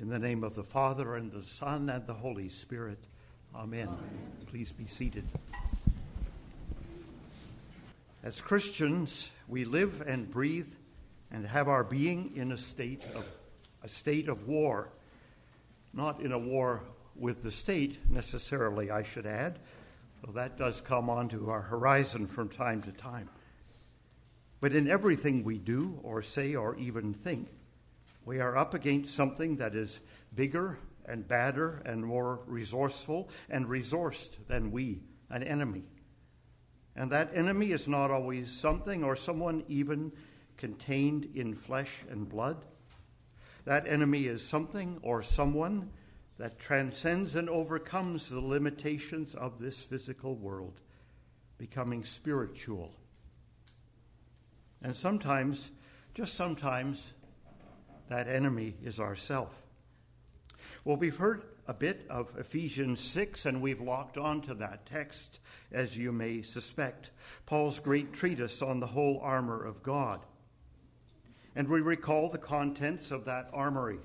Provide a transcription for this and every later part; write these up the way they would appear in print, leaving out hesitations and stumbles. In the name of the Father, and the Son, and the Holy Spirit. Amen. Amen. Please be seated. As Christians, we live and breathe and have our being in a state of war. Not in a war with the state, necessarily, I should add, though that does come onto our horizon from time to time. But in everything we do or say or even think, we are up against something that is bigger and badder and more resourceful and resourced than we, an enemy. And that enemy is not always something or someone even contained in flesh and blood. That enemy is something or someone that transcends and overcomes the limitations of this physical world, becoming spiritual. And sometimes, just sometimes, that enemy is ourself. Well, we've heard a bit of Ephesians 6, and we've locked on to that text, as you may suspect, Paul's great treatise on the whole armor of God. And we recall the contents of that armory: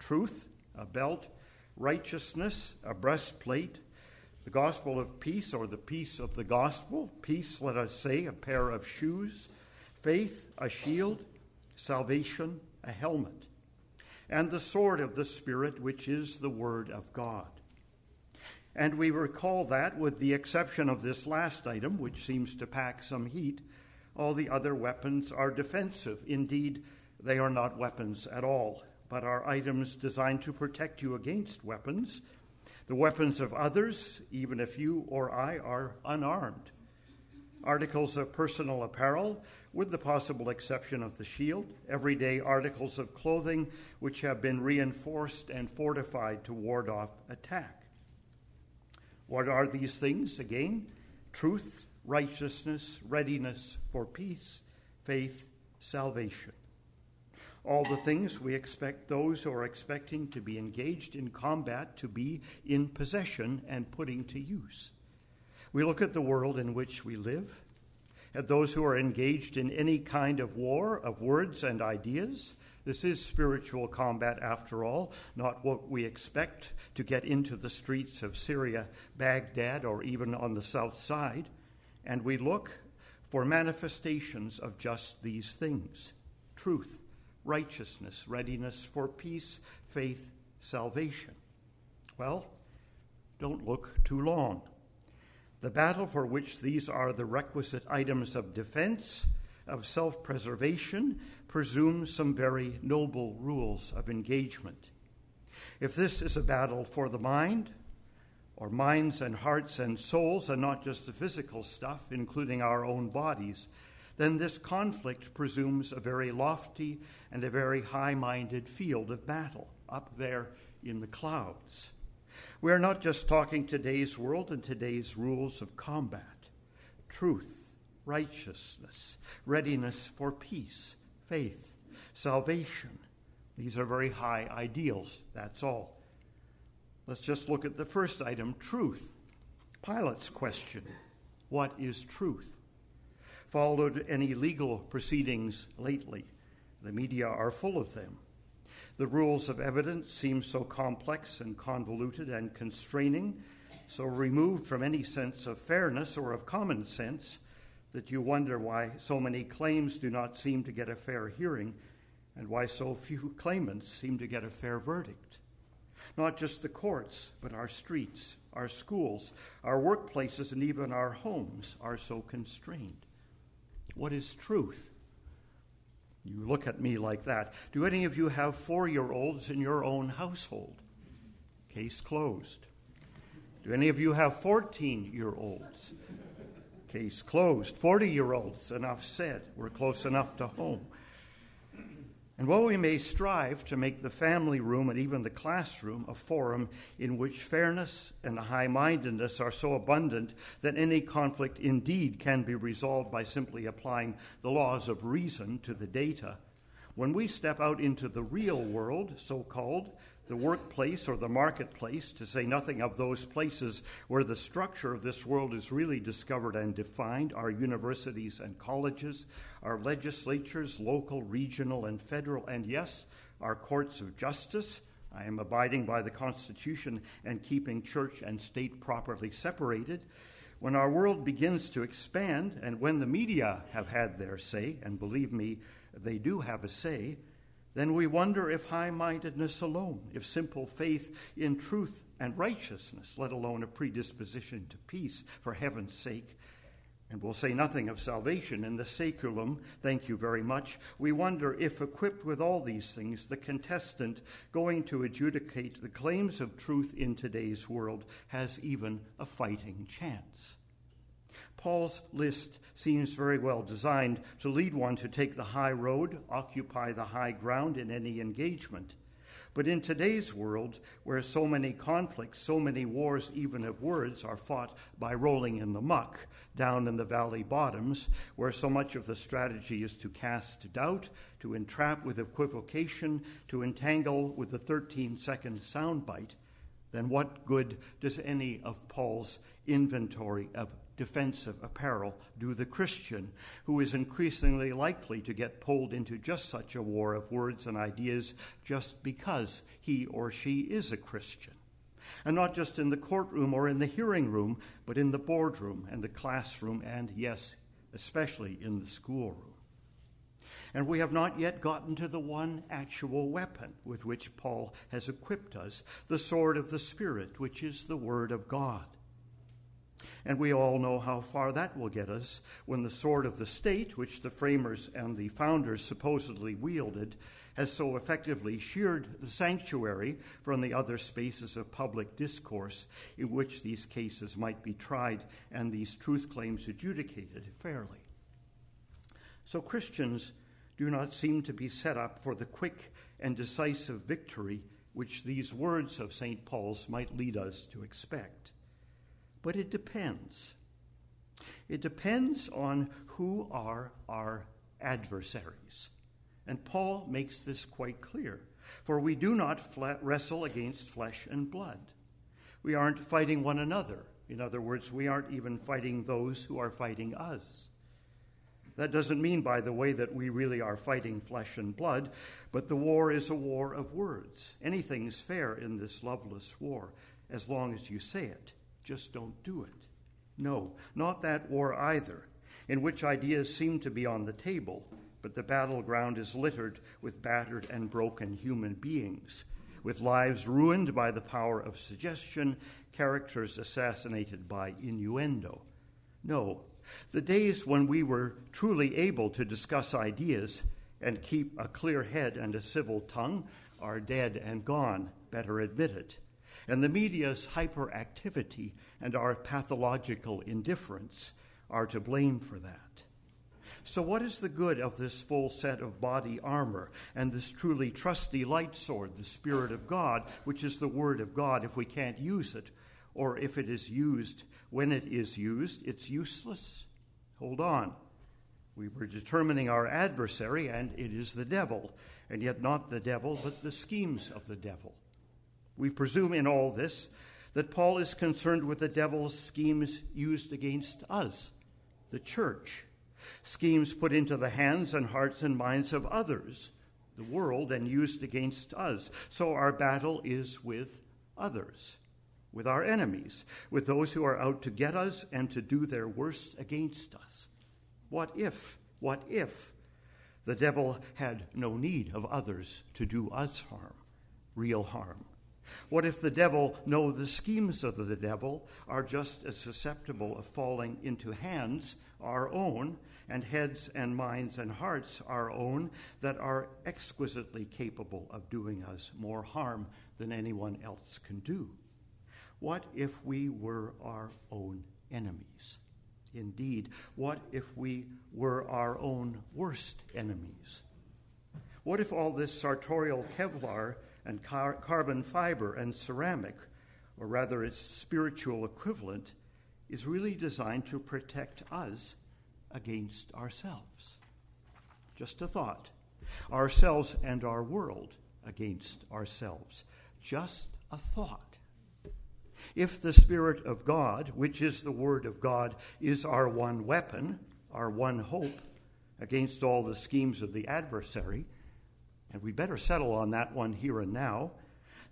truth, a belt; righteousness, a breastplate; the gospel of peace, or the peace of the gospel; peace, let us say, a pair of shoes; faith, a shield; salvation, a helmet; and the sword of the Spirit, which is the Word of God. And we recall that, with the exception of this last item, which seems to pack some heat, all the other weapons are defensive. Indeed, they are not weapons at all, but are items designed to protect you against weapons, the weapons of others, even if you or I are unarmed. Articles of personal apparel, with the possible exception of the shield; everyday articles of clothing which have been reinforced and fortified to ward off attack. What are these things? Again, truth, righteousness, readiness for peace, faith, salvation. All the things we expect those who are expecting to be engaged in combat to be in possession and putting to use. We look at the world in which we live, at those who are engaged in any kind of war of words and ideas. This is spiritual combat, after all, not what we expect to get into the streets of Syria, Baghdad, or even on the south side. And we look for manifestations of just these things: truth, righteousness, readiness for peace, faith, salvation. Well, don't look too long. The battle for which these are the requisite items of defense, of self-preservation, presumes some very noble rules of engagement. If this is a battle for the mind, or minds and hearts and souls, and not just the physical stuff, including our own bodies, then this conflict presumes a very lofty and a very high-minded field of battle, up there in the clouds. We are not just talking today's world and today's rules of combat: truth, righteousness, readiness for peace, faith, salvation. These are very high ideals, that's all. Let's just look at the first item, truth. Pilate's question: what is truth? Followed any legal proceedings lately? The media are full of them. The rules of evidence seem so complex and convoluted and constraining, so removed from any sense of fairness or of common sense, that you wonder why so many claims do not seem to get a fair hearing, and why so few claimants seem to get a fair verdict. Not just the courts, but our streets, our schools, our workplaces, and even our homes are so constrained. What is truth? You look at me like that. Do any of you have 4-year-olds in your own household? Case closed. Do any of you have 14-year-olds? Case closed. 40-year-olds, enough said. We're close enough to home. And while we may strive to make the family room and even the classroom a forum in which fairness and high-mindedness are so abundant that any conflict indeed can be resolved by simply applying the laws of reason to the data, when we step out into the real world, so-called, the workplace or the marketplace, to say nothing of those places where the structure of this world is really discovered and defined, our universities and colleges, our legislatures, local, regional, and federal, and yes, our courts of justice, I am abiding by the Constitution and keeping church and state properly separated. When our world begins to expand, and when the media have had their say, and believe me, they do have a say, then we wonder if high-mindedness alone, if simple faith in truth and righteousness, let alone a predisposition to peace, for heaven's sake, and we'll say nothing of salvation in the saculum, thank you very much, we wonder if, equipped with all these things, the contestant going to adjudicate the claims of truth in today's world has even a fighting chance. Paul's list seems very well designed to lead one to take the high road, occupy the high ground in any engagement. But in today's world, where so many conflicts, so many wars, even of words, are fought by rolling in the muck down in the valley bottoms, where so much of the strategy is to cast doubt, to entrap with equivocation, to entangle with the 13-second soundbite, then what good does any of Paul's inventory of defensive apparel do the Christian, who is increasingly likely to get pulled into just such a war of words and ideas just because he or she is a Christian? And not just in the courtroom or in the hearing room, but in the boardroom and the classroom, and yes, especially in the schoolroom. And we have not yet gotten to the one actual weapon with which Paul has equipped us, the sword of the Spirit, which is the Word of God. And we all know how far that will get us when the sword of the state, which the framers and the founders supposedly wielded, has so effectively sheared the sanctuary from the other spaces of public discourse in which these cases might be tried and these truth claims adjudicated fairly. So Christians do not seem to be set up for the quick and decisive victory which these words of St. Paul's might lead us to expect. But it depends. It depends on who are our adversaries. And Paul makes this quite clear. For we do not wrestle against flesh and blood. We aren't fighting one another. In other words, we aren't even fighting those who are fighting us. That doesn't mean, by the way, that we really are fighting flesh and blood, but the war is a war of words. Anything's fair in this loveless war, as long as you say it. Just don't do it. No, not that war either, in which ideas seem to be on the table, but the battleground is littered with battered and broken human beings, with lives ruined by the power of suggestion, characters assassinated by innuendo. No, the days when we were truly able to discuss ideas and keep a clear head and a civil tongue are dead and gone, better admit it. And the media's hyperactivity and our pathological indifference are to blame for that. So what is the good of this full set of body armor and this truly trusty light sword, the Spirit of God, which is the Word of God, if we can't use it, or if it is used, when it is used, it's useless? Hold on. We were determining our adversary, and it is the devil, and yet not the devil, but the schemes of the devil. We presume in all this that Paul is concerned with the devil's schemes used against us, the church, schemes put into the hands and hearts and minds of others, the world, and used against us. So our battle is with others, with our enemies, with those who are out to get us and to do their worst against us. What if the devil had no need of others to do us harm, real harm? What if the devil, no, the schemes of the devil, are just as susceptible of falling into hands, our own, and heads and minds and hearts, our own, that are exquisitely capable of doing us more harm than anyone else can do? What if we were our own enemies? Indeed, what if we were our own worst enemies? What if all this sartorial Kevlar and carbon fiber and ceramic, or rather its spiritual equivalent, is really designed to protect us against ourselves? Just a thought. Ourselves and our world against ourselves. Just a thought. If the Spirit of God, which is the Word of God, is our one weapon, our one hope against all the schemes of the adversary, and we better settle on that one here and now,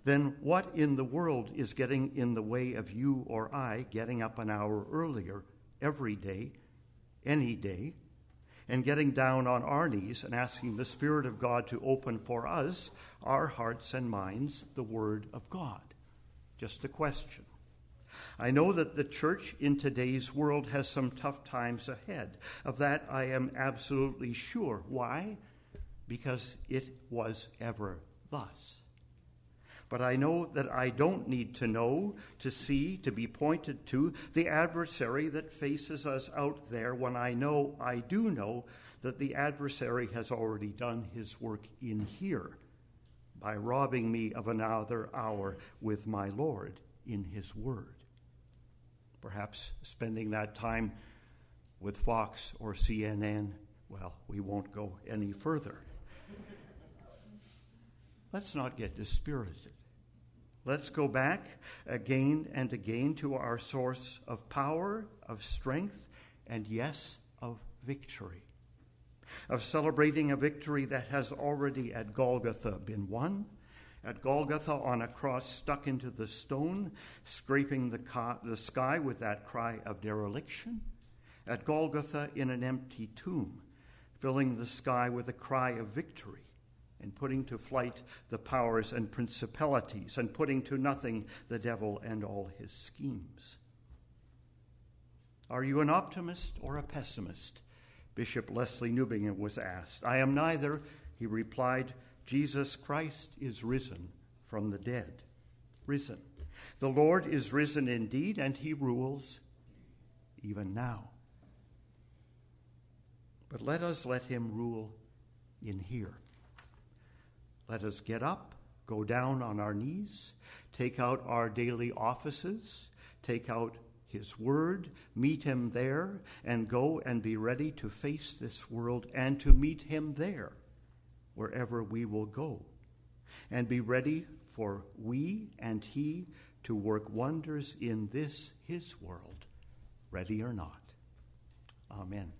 then what in the world is getting in the way of you or I getting up an hour earlier every day, any day, and getting down on our knees and asking the Spirit of God to open for us, our hearts and minds, the Word of God? Just a question. I know that the church in today's world has some tough times ahead. Of that, I am absolutely sure. Why? Because it was ever thus. But I know that I don't need to know, to see, to be pointed to the adversary that faces us out there when I know, I do know, that the adversary has already done his work in here by robbing me of another hour with my Lord in his word. Perhaps spending that time with Fox or CNN, well, we won't go any further. Let's not get dispirited. Let's go back again and again to our source of power, of strength, and yes, of victory. Of celebrating a victory that has already at Golgotha been won. At Golgotha, on a cross stuck into the stone, scraping the sky with that cry of dereliction. At Golgotha, in an empty tomb, filling the sky with a cry of victory, and putting to flight the powers and principalities, and putting to nothing the devil and all his schemes. Are you an optimist or a pessimist? Bishop Leslie Newbigin was asked. I am neither, he replied. Jesus Christ is risen from the dead. Risen. The Lord is risen indeed, and he rules even now. But let us let him rule in here. Let us get up, go down on our knees, take out our daily offices, take out his word, meet him there, and go and be ready to face this world and to meet him there, wherever we will go, and be ready for we and he to work wonders in this, his world, ready or not. Amen.